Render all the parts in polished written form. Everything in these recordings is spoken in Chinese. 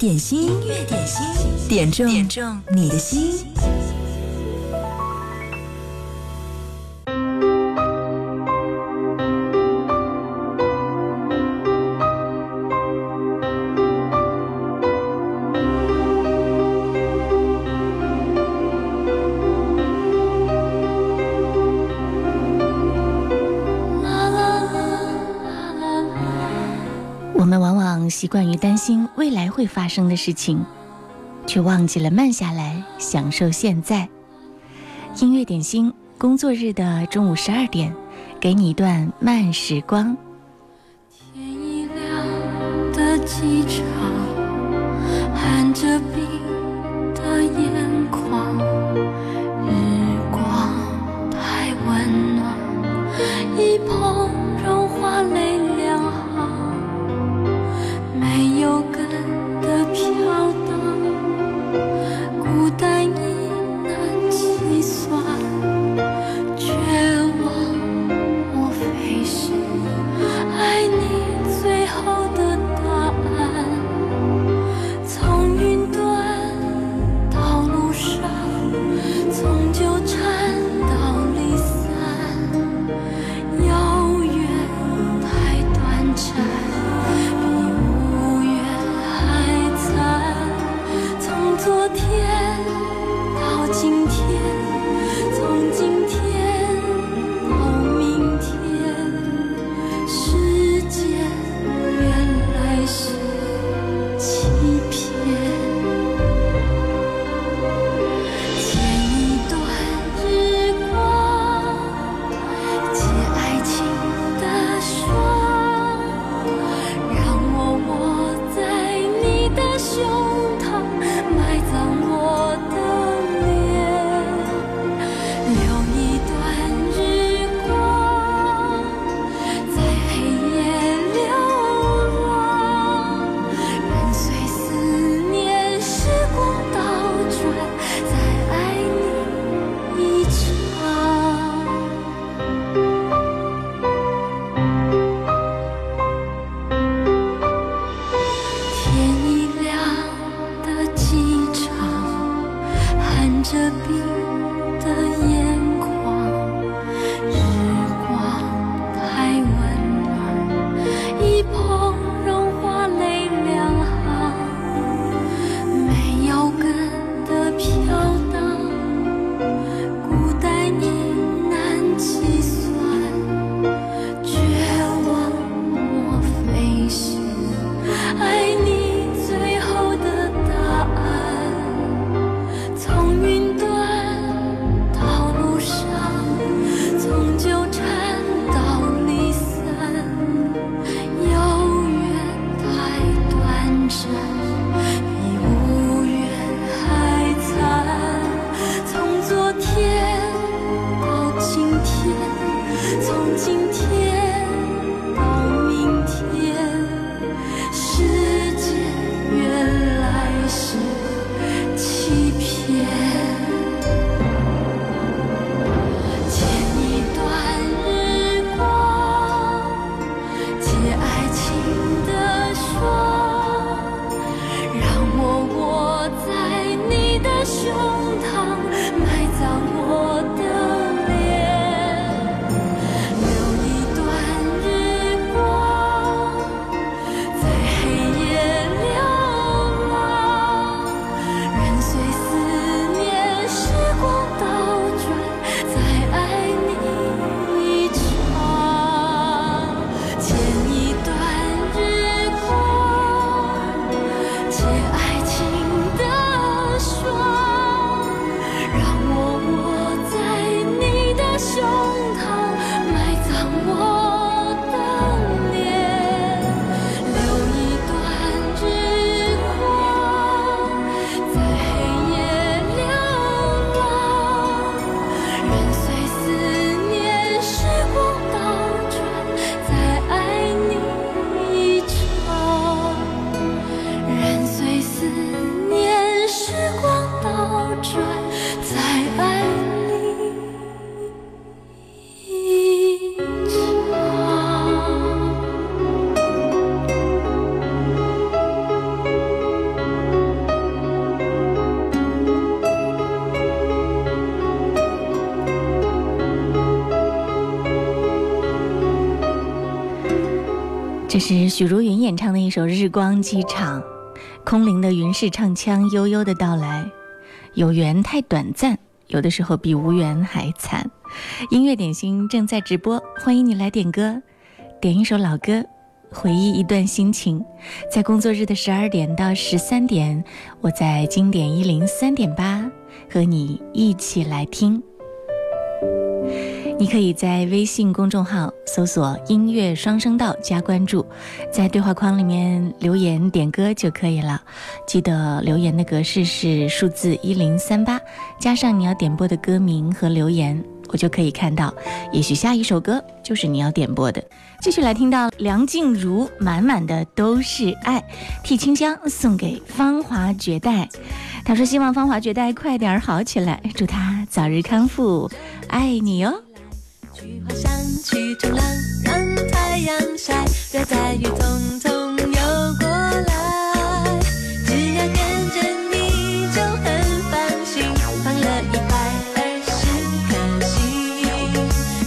点心，音乐点心，点中你的心。我们往往习惯于担心未来会发生的事情，却忘记了慢下来享受现在。音乐点心，工作日的中午12点，给你一段慢时光。天一亮的机场，含着冰的眼眶，日光太温暖，一捧融化泪两行。没有根的飘荡，孤单已难计算，绝望莫非是爱你最后的答案？从云端到路上，从纠缠到离散，遥远太短暂。昨天到今天，从今天到明天，时间原来是欺骗。剪一段日光，解爱情的霜，让我握在你的胸。是许茹芸演唱的一首《日光机场》。空灵的云式唱腔悠悠的到来，有缘太短暂，有的时候比无缘还惨。音乐点心正在直播，欢迎你来点歌，点一首老歌，回忆一段心情。在工作日的12点到13点，我在经典103.8和你一起来听。你可以在微信公众号搜索音乐双声道加关注，在对话框里面留言点歌就可以了。记得留言的格式是数字1038加上你要点播的歌名和留言，我就可以看到，也许下一首歌就是你要点播的。继续来听到梁静茹《满满的都是爱》，替清香送给芳华绝代。她说希望芳华绝代快点好起来，祝她早日康复，爱你哦。菊花上去冲浪，让太阳晒，热带鱼统统游过来。只要跟着你就很放心，放了120颗心。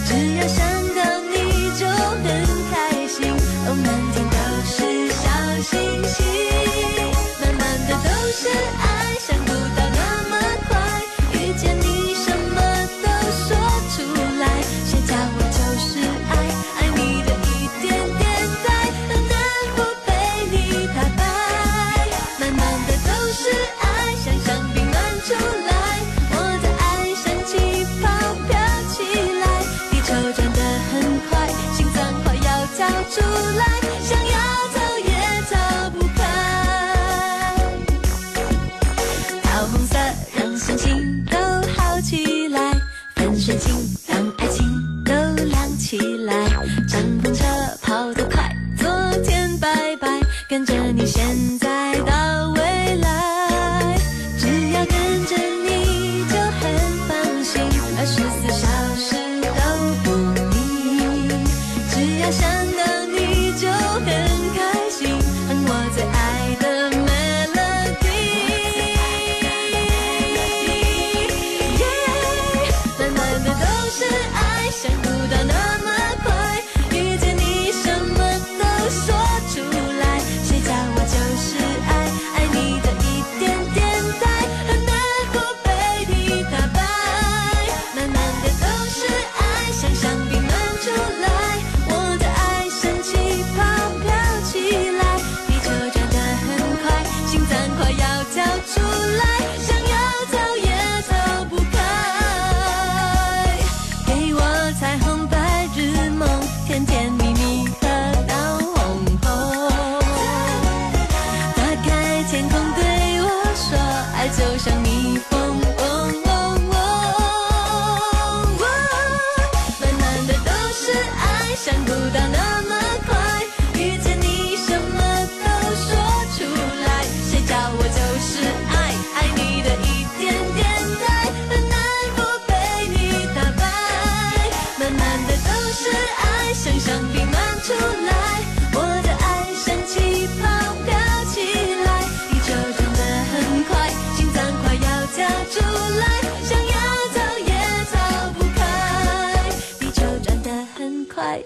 只要想到你就很开心，哦，满天都是小星星，满满的都是爱，想不到那么快遇见你，什么都说出来。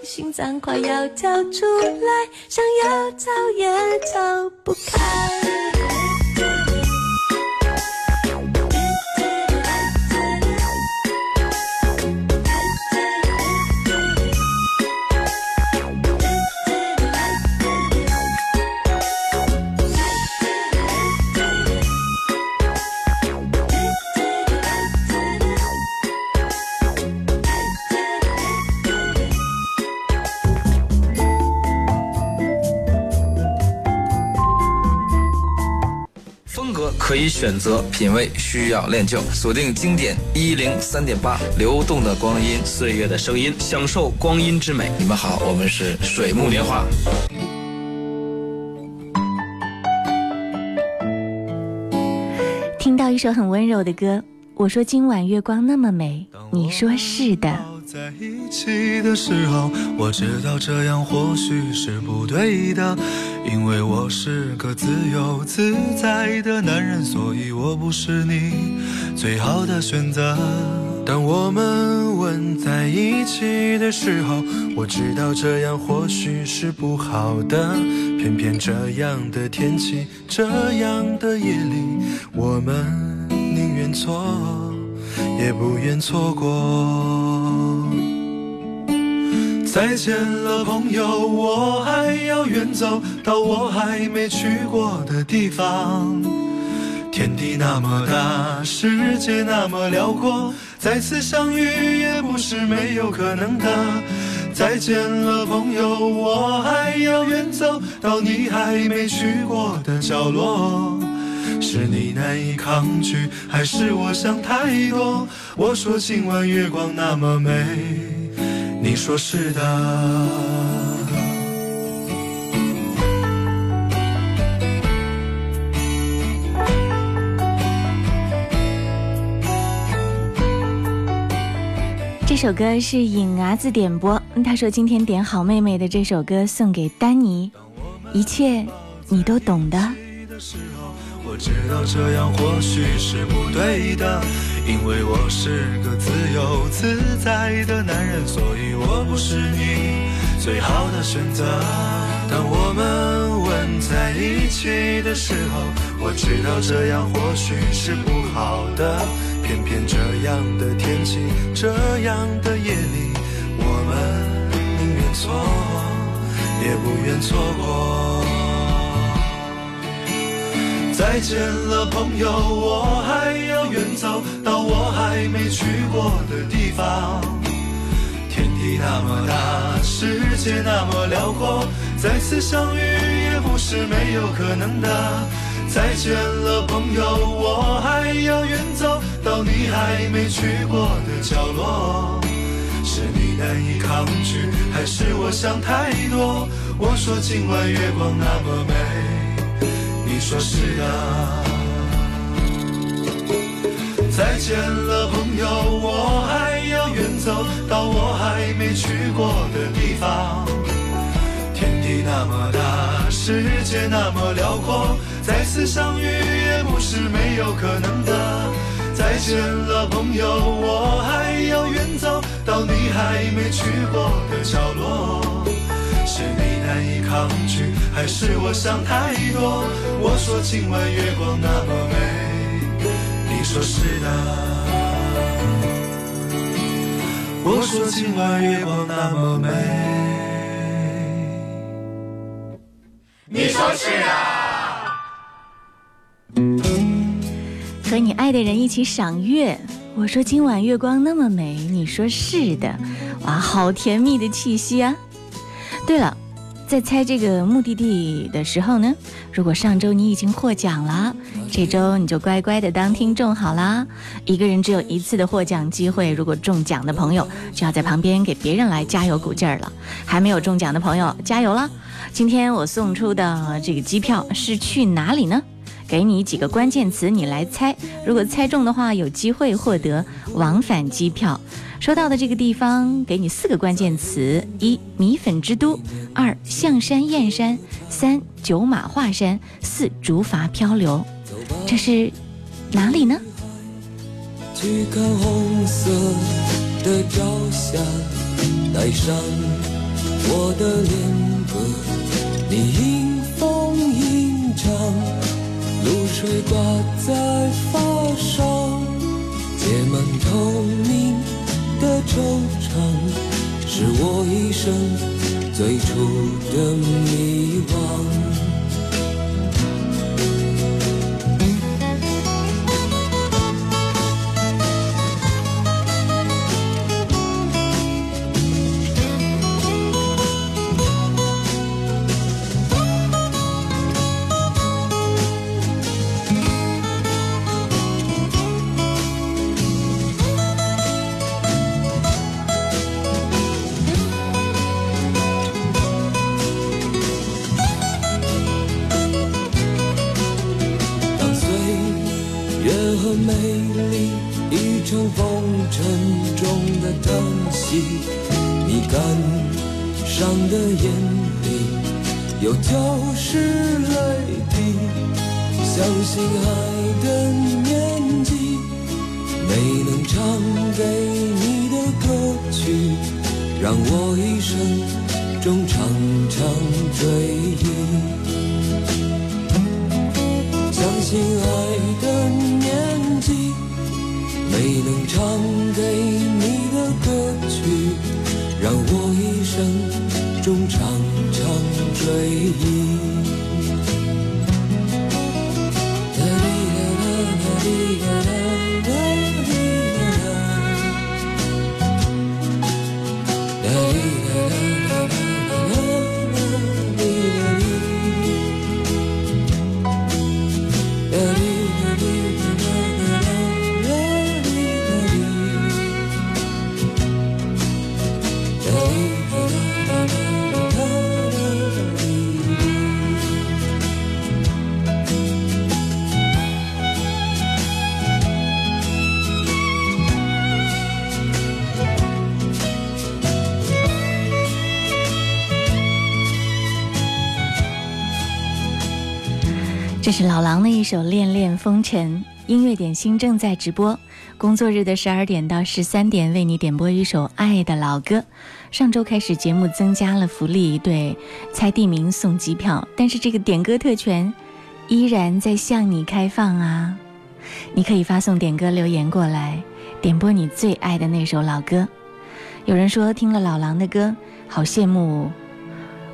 心脏快要跳出来，想要逃也逃不开。可以选择品味，需要练就。锁定经典103.8，流动的光阴，岁月的声音，享受光阴之美。你们好，我们是水木年华。听到一首很温柔的歌，我说今晚月光那么美，你说是的。在一起的时候，我知道这样或许是不对的，因为我是个自由自在的男人，所以我不是你最好的选择。当我们吻在一起的时候，我知道这样或许是不好的，偏偏这样的天气，这样的夜里，我们宁愿错，也不愿错过。再见了朋友，我还要远走到我还没去过的地方。天地那么大，世界那么辽阔，再次相遇也不是没有可能的。再见了朋友，我还要远走到你还没去过的角落。是你难以抗拒，还是我想太多？我说今晚月光那么美，你说是的。这首歌是尹伢子点播，他说今天点好妹妹的这首歌送给丹妮，一切你都懂的。我知道这样或许是不对的，因为我是个自由自在的男人，所以我不是你最好的选择。当我们吻在一起的时候，我知道这样或许是不好的，偏偏这样的天气，这样的夜里，我们宁愿错，也不愿错过。再见了朋友，我还要远走到我还没去过的地方。天地那么大，世界那么辽阔，再次相遇也不是没有可能的。再见了朋友，我还要远走到你还没去过的角落。是你难以抗拒，还是我想太多？我说今晚月光那么美，你说是的。再见了朋友，我还要远走到我还没去过的地方。那么大，世界那么辽阔，再次相遇也不是没有可能的。再见了朋友，我还要远走到你还没去过的角落。是你难以抗拒，还是我想太多？我说今晚月光那么美，你说是的。我说今晚月光那么美，你说是啊。和你爱的人一起赏月，我说今晚月光那么美，你说是的。哇，好甜蜜的气息啊。对了，在猜这个目的地的时候呢，如果上周你已经获奖了，这周你就乖乖的当听众好啦。一个人只有一次的获奖机会，如果中奖的朋友就要在旁边给别人来加油鼓劲儿了。还没有中奖的朋友加油啦！今天我送出的这个机票是去哪里呢？给你几个关键词，你来猜。如果猜中的话，有机会获得往返机票。说到的这个地方，给你4个关键词：1. 米粉之都； 2. 象山燕山； 3. 九马画山； 4. 竹筏漂流。这是哪里呢？去看红色的朝霞，带上我的脸歌，你迎风吟唱，露水挂在发梢，结满透明的惆怅，是我一生最初的迷惘。唱给你的歌曲，让我一生中常常追忆。相信爱的年纪，没能唱给你的歌曲，让我一生中常常追忆。 这是老狼的一首《恋恋风尘》。音乐点心正在直播，工作日的12点到13点为你点播一首爱的老歌。上周开始，节目增加了福利，对，猜地名送机票，但是这个点歌特权依然在向你开放啊！你可以发送点歌留言过来，点播你最爱的那首老歌。有人说听了老狼的歌，好羡慕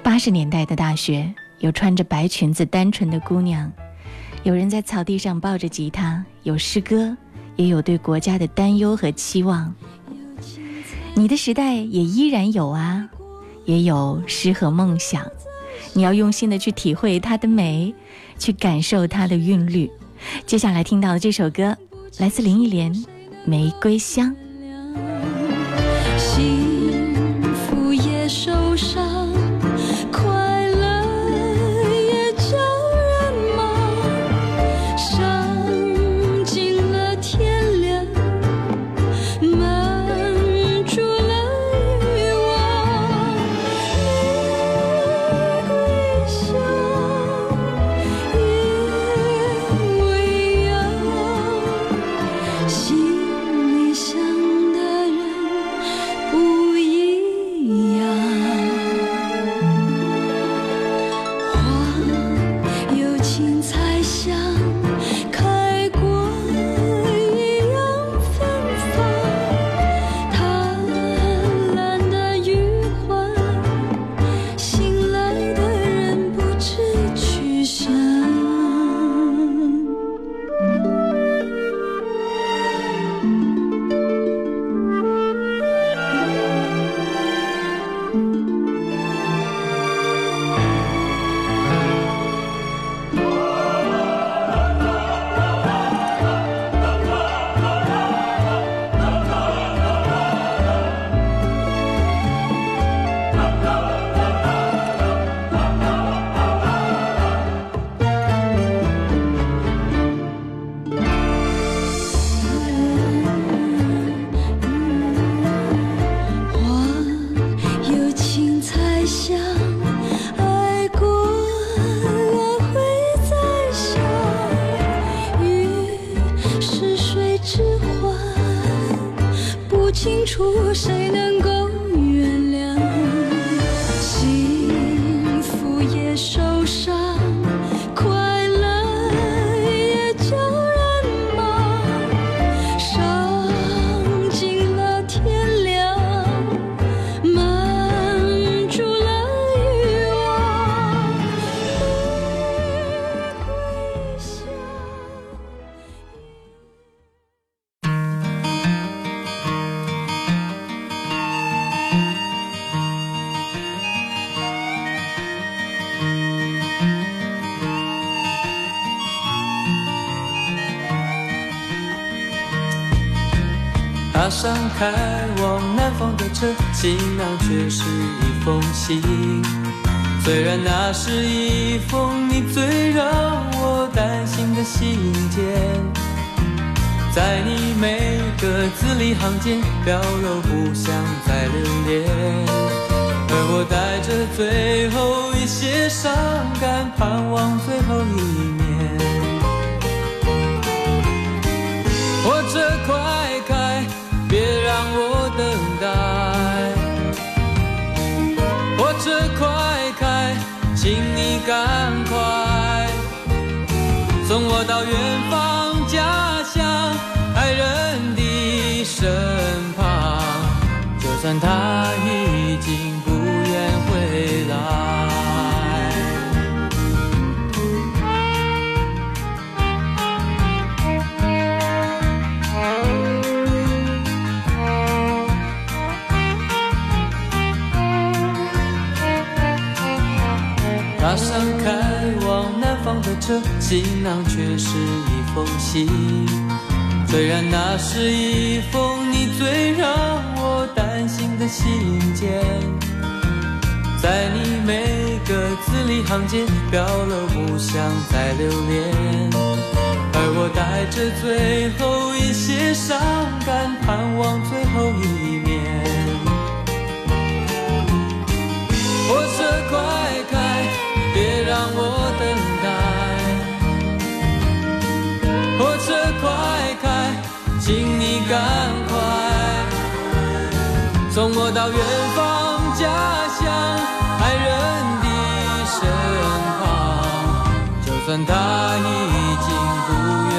80年代的大学，有穿着白裙子单纯的姑娘。 有人在草地上抱着吉他，有诗歌，也有对国家的担忧和期望。你的时代也依然有啊，也有诗和梦想。你要用心的去体会它的美，去感受它的韵律。接下来听到的这首歌来自林忆莲，《玫瑰香》。幸福也受伤。 踏上开往南方的车，行囊却是一封信。虽然那是一封你最让我担心的信件，在你每个字里行间表露不想再留恋，而我带着最后一些伤感，盼望最后一面。火车快开！到远方家乡爱人的身旁，就算他已经不愿回来。搭上开往南方的车，行囊却是一封信。虽然那是一封你最让我担心的信件，在你每个字里行间表露不想再留恋。而我带着最后一些伤感，盼望最后一面。火车快开，别让我等待，火车快开，请你赶快送我到远方家乡爱人的身旁，就算他已经不愿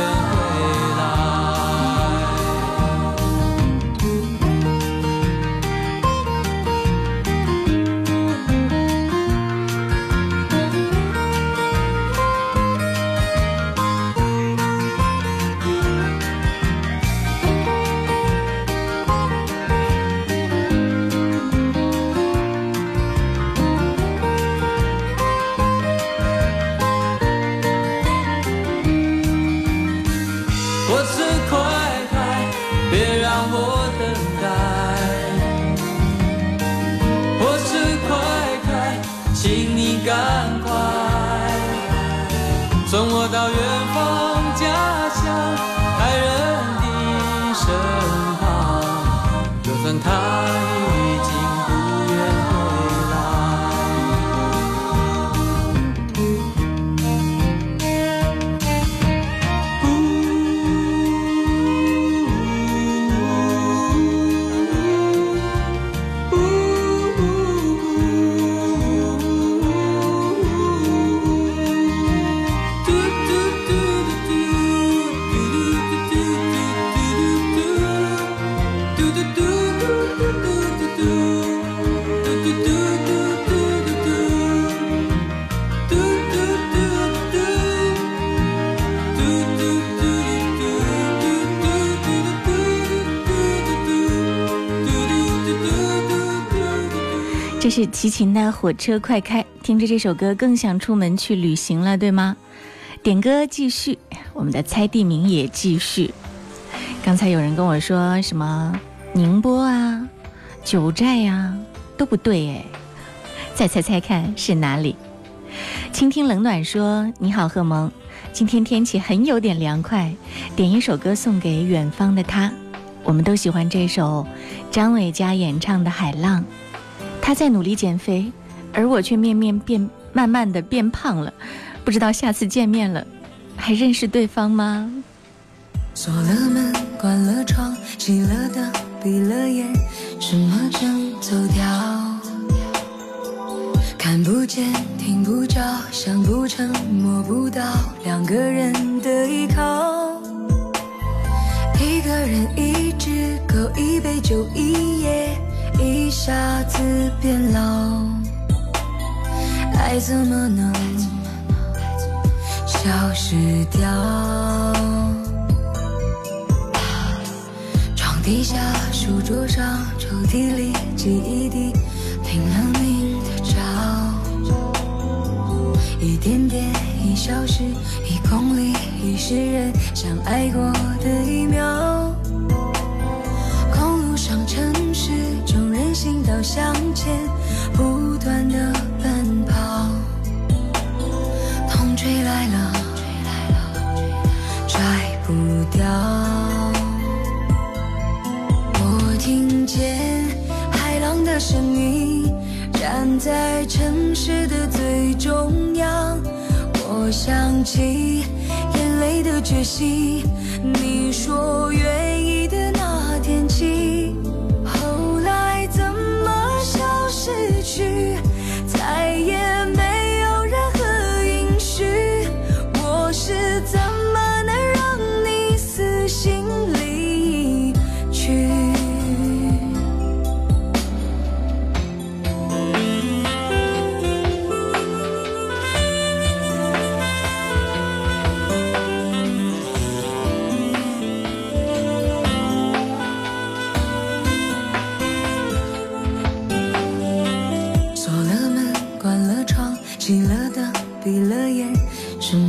回到远方家乡爱人的身旁，就算他已经不愿回这是齐秦的《火车快开》，听着这首歌更想出门去旅行了，对吗？点歌继续，我们的猜地名也继续。刚才有人跟我说什么宁波啊、九寨啊，都不对哎，再猜猜看是哪里？倾听冷暖说：你好贺萌，今天天气很有点凉快，点一首歌送给远方的他。我们都喜欢这首张伟嘉演唱的《海浪》。他在努力减肥，而我却慢慢的变胖了，不知道下次见面了还认识对方吗？锁了门，关了窗，熄了灯，闭了眼，什么正走掉，看不见，听不着，想不成，摸不到，两个人的依靠，一个人一只狗，一杯酒，一夜一下子变老，爱怎么能消失掉？床底下，书桌上，抽屉里，记忆里，拼了命的找，一点点，一小时，一公里，一世人，像爱过的一秒。公路上，城市中，行到向前，不断地奔跑，风吹来了，甩不掉。我听见海浪的声音，站在城市的最中央，我想起眼泪的决心，你说愿意的那天起，失去，再也没有任何允许，我是怎么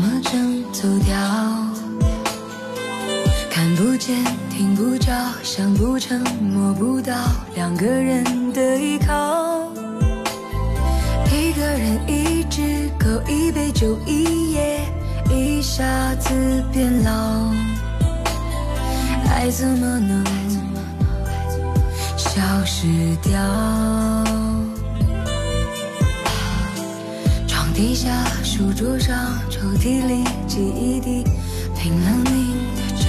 么正走掉，看不见听不着，想不成摸不到两个人的依靠，一个人一直够一杯酒一夜，一下子变老，爱怎么能消失掉？地下书桌上抽屉里记忆滴拼了命的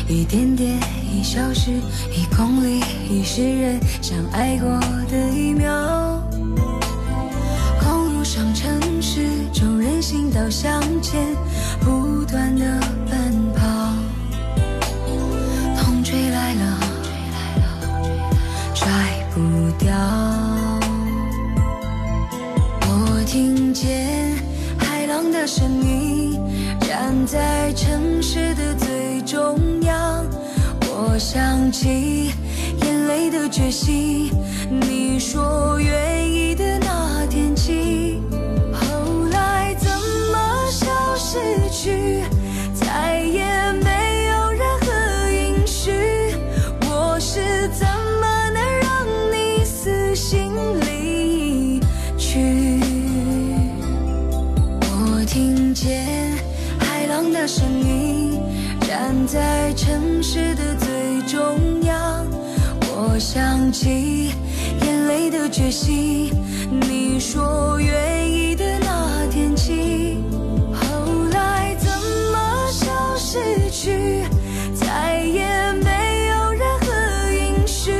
找，一点点一小时一公里一世人相爱过的一秒，公路上城市中人行道向前不断的奔跑，风吹来了甩不掉，听见海浪的声音，站在城市的最中央。我想起眼泪的决心，你说愿意的那天起，后来怎么消失去，再也没有任何音讯。我是怎么能让你死心离去？听见海浪的声音，站在城市的最中央。我想起眼泪的决心，你说愿意的那天起，后来怎么消失去，再也没有任何音讯。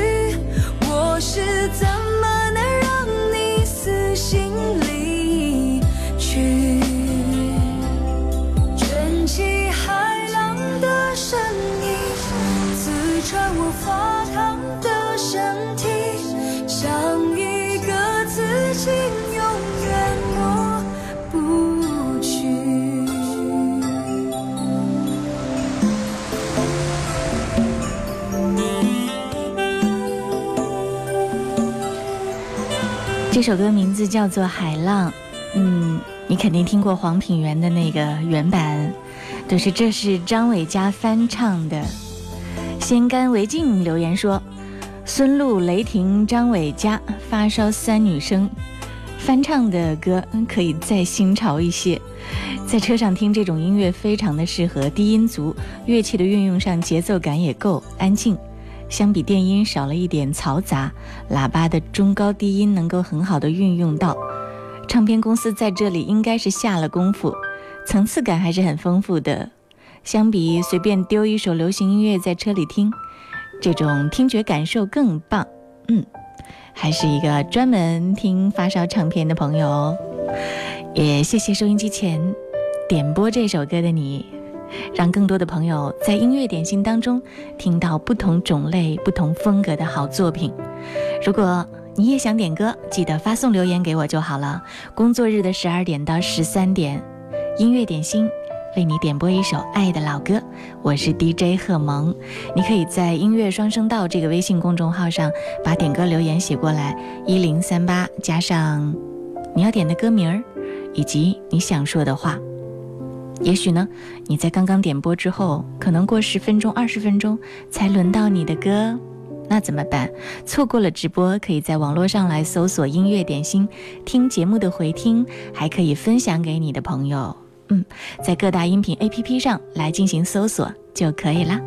我是怎么能让你死心离去？穿我发烫的身体，像一个自己永远抹不去。这首歌名字叫做《海浪》，你肯定听过黄品源的那个原版，但是这是张伟嘉翻唱的。先干为敬留言说，孙露、雷霆、张伟嘉发烧三女生翻唱的歌可以再新潮一些，在车上听这种音乐非常的适合，低音足，乐器的运用上节奏感也够，安静，相比电音少了一点嘈杂，喇叭的中高低音能够很好的运用到，唱片公司在这里应该是下了功夫，层次感还是很丰富的，相比随便丢一首流行音乐在车里听，这种听觉感受更棒。还是一个专门听发烧唱片的朋友，也谢谢收音机前点播这首歌的你，让更多的朋友在音乐点心当中听到不同种类不同风格的好作品。如果你也想点歌，记得发送留言给我就好了。工作日的12点到13点，音乐点心为你点播一首爱的老歌，我是 DJ 贺萌。你可以在音乐双声道这个微信公众号上把点歌留言写过来，1038加上你要点的歌名以及你想说的话。也许呢，你在刚刚点播之后，可能过10分钟20分钟才轮到你的歌，那怎么办？错过了直播，可以在网络上来搜索音乐点心，听节目的回听，还可以分享给你的朋友。在各大音频 APP 上来进行搜索就可以了。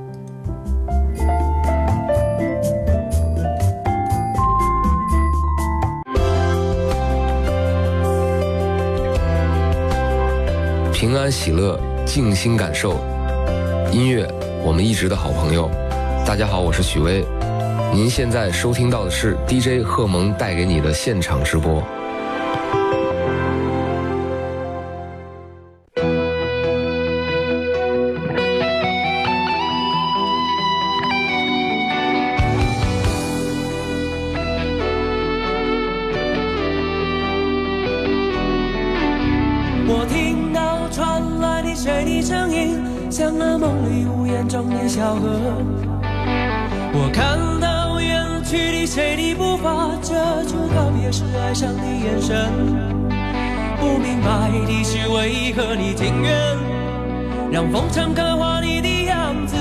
平安喜乐，静心感受音乐，我们一直的好朋友。大家好，我是许巍，您现在收听到的是 DJ 贺萌带给你的现场直播。我看到远去的谁的步伐，这种告别是哀伤的眼神，不不明白的是，为何你情愿让风尘刻画你的样子？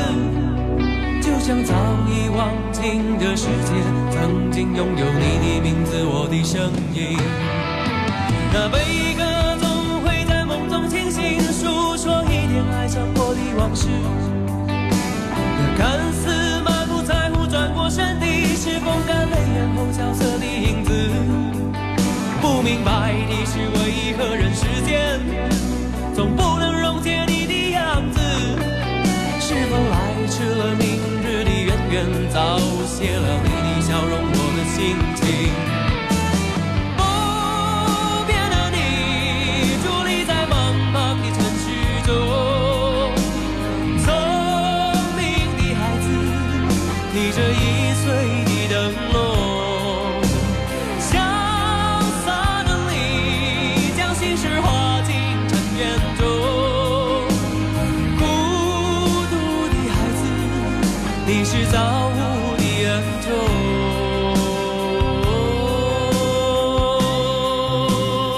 就像早已忘情的世界，曾经拥有你的名字，我的声音。那悲歌总会在梦中清醒，诉说一点爱上过的往事。那看似满不在乎转过身的，是风干泪眼后萧瑟的影子。 不明白你是为何人世间，总不能溶解你的样子。是否来迟了？明日的远远早谢了你的笑容，我的心情。不变的你，伫立在茫茫的城市中，聪明的孩子，提着1岁的灯笼。 是造物的恩宠。你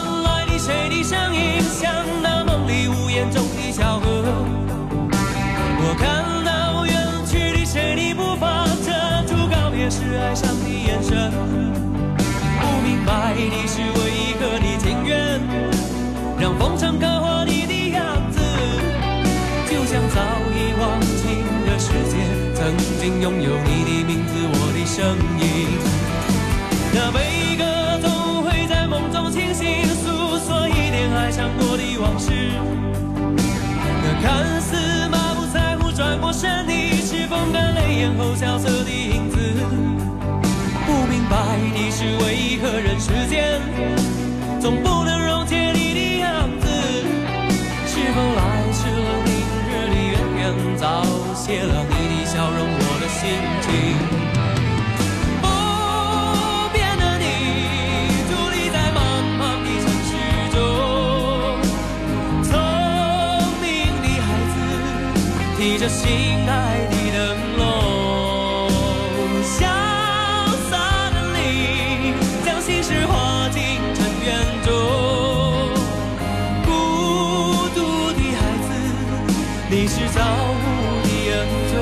是为何你情愿让风尘刻画你的样子？就像早已忘情的世界，曾经拥有你的名字，我的声音。那悲歌总会在梦中清醒，诉说一点爱上过的往事。那看似满不在乎转过身的，是风干泪眼后萧瑟的影子。 不明白你是为何人世间，总不能溶解你的样子。是否来迟了？明日里远远早谢了你的笑容，我的心情。不变的你，伫立在茫茫的城市中，聪明的孩子，提着心爱的灯笼。 心事化进尘缘中，孤独的孩子，你是造物的恩宠。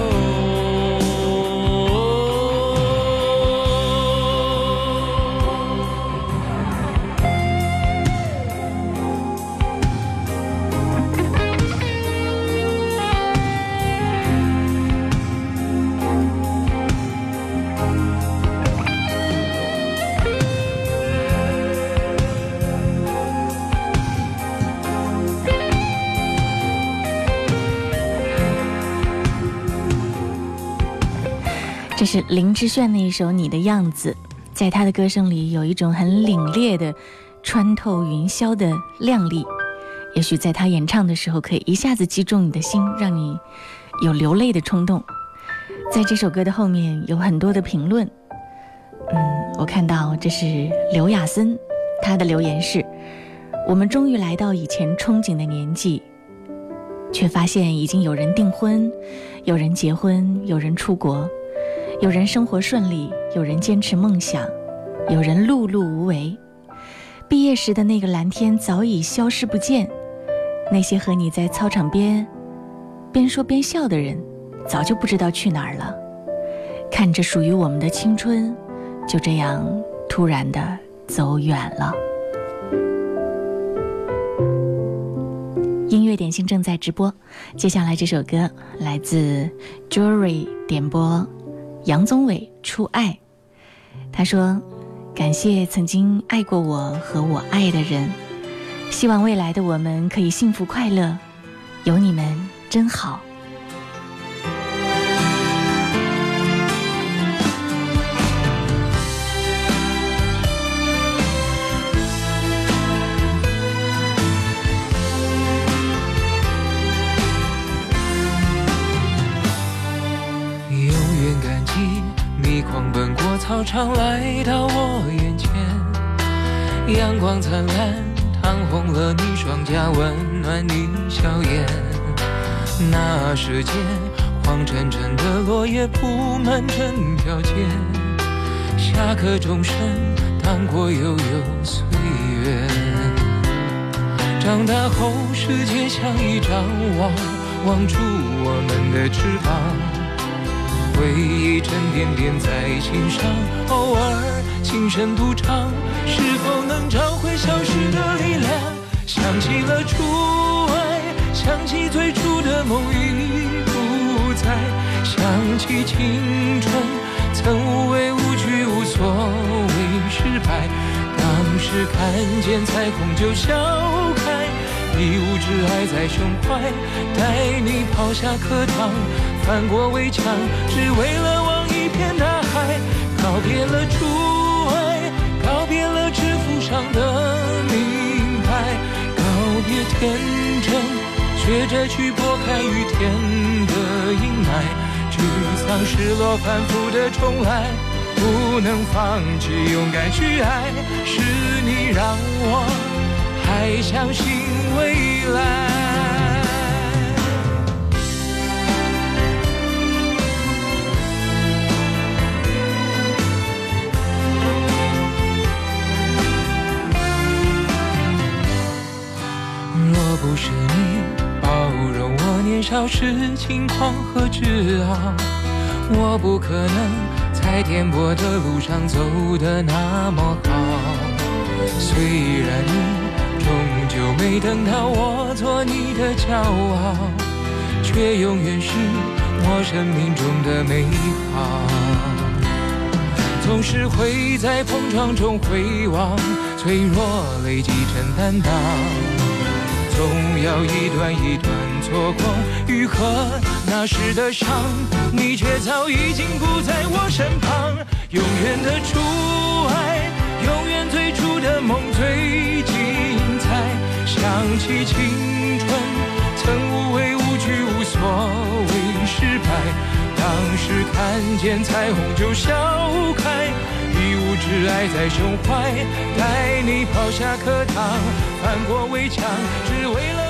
这是林志炫的一首《你的样子》，在他的歌声里有一种很凛冽的、穿透云霄的亮丽。也许在他演唱的时候，可以一下子击中你的心，让你有流泪的冲动。在这首歌的后面有很多的评论，我看到这是刘亚森，他的留言是：我们终于来到以前憧憬的年纪，却发现已经有人订婚，有人结婚，有人出国。 有人生活顺利，有人坚持梦想，有人碌碌无为。毕业时的那个蓝天早已消失不见，那些和你在操场边说边笑的人，早就不知道去哪儿了。看着属于我们的青春，就这样突然的走远了。音乐点心正在直播，接下来这首歌来自 Jory 点播。 杨宗纬初爱，他说：“感谢曾经爱过我和我爱的人，希望未来的我们可以幸福快乐，有你们真好。” 我常常来到我眼前，阳光灿烂烫红了你双颊，温暖你笑颜。那时间黄澄澄的落叶铺满整条街，下课钟声荡过悠悠岁月。长大后世界像一张网，网住我们的翅膀，回忆沉甸甸在心上，偶尔轻声独唱，是否能找回消失的力量？想起了初爱，想起最初的梦已不在，想起青春曾无畏无惧，无所谓失败。当时看见彩虹就笑开，义无之爱在胸怀，带你跑下课堂，翻过围墙，只为了望一片大海。告别了初爱，告别了制服上的名牌，告别天真，学着去拨开雨天的阴霾。沮丧、失落、反复的重来，不能放弃，勇敢去爱。是你让我还相信未来。若不是你包容我年少时轻狂和自傲，我不可能在颠簸的路上走得那么好。虽然你终究没等到我做你的骄傲，却永远是我生命中的美好。总是会在碰撞中回望，脆弱累积成担当，总要一段一段错过愈合那时的伤，你却早已经不在我身旁。永远的初爱，永远最初的梦最近，想起青春曾无畏无惧，无所谓失败。当时看见彩虹就笑开，义无之爱在胸怀，带你跑下课堂，翻过围墙，只为了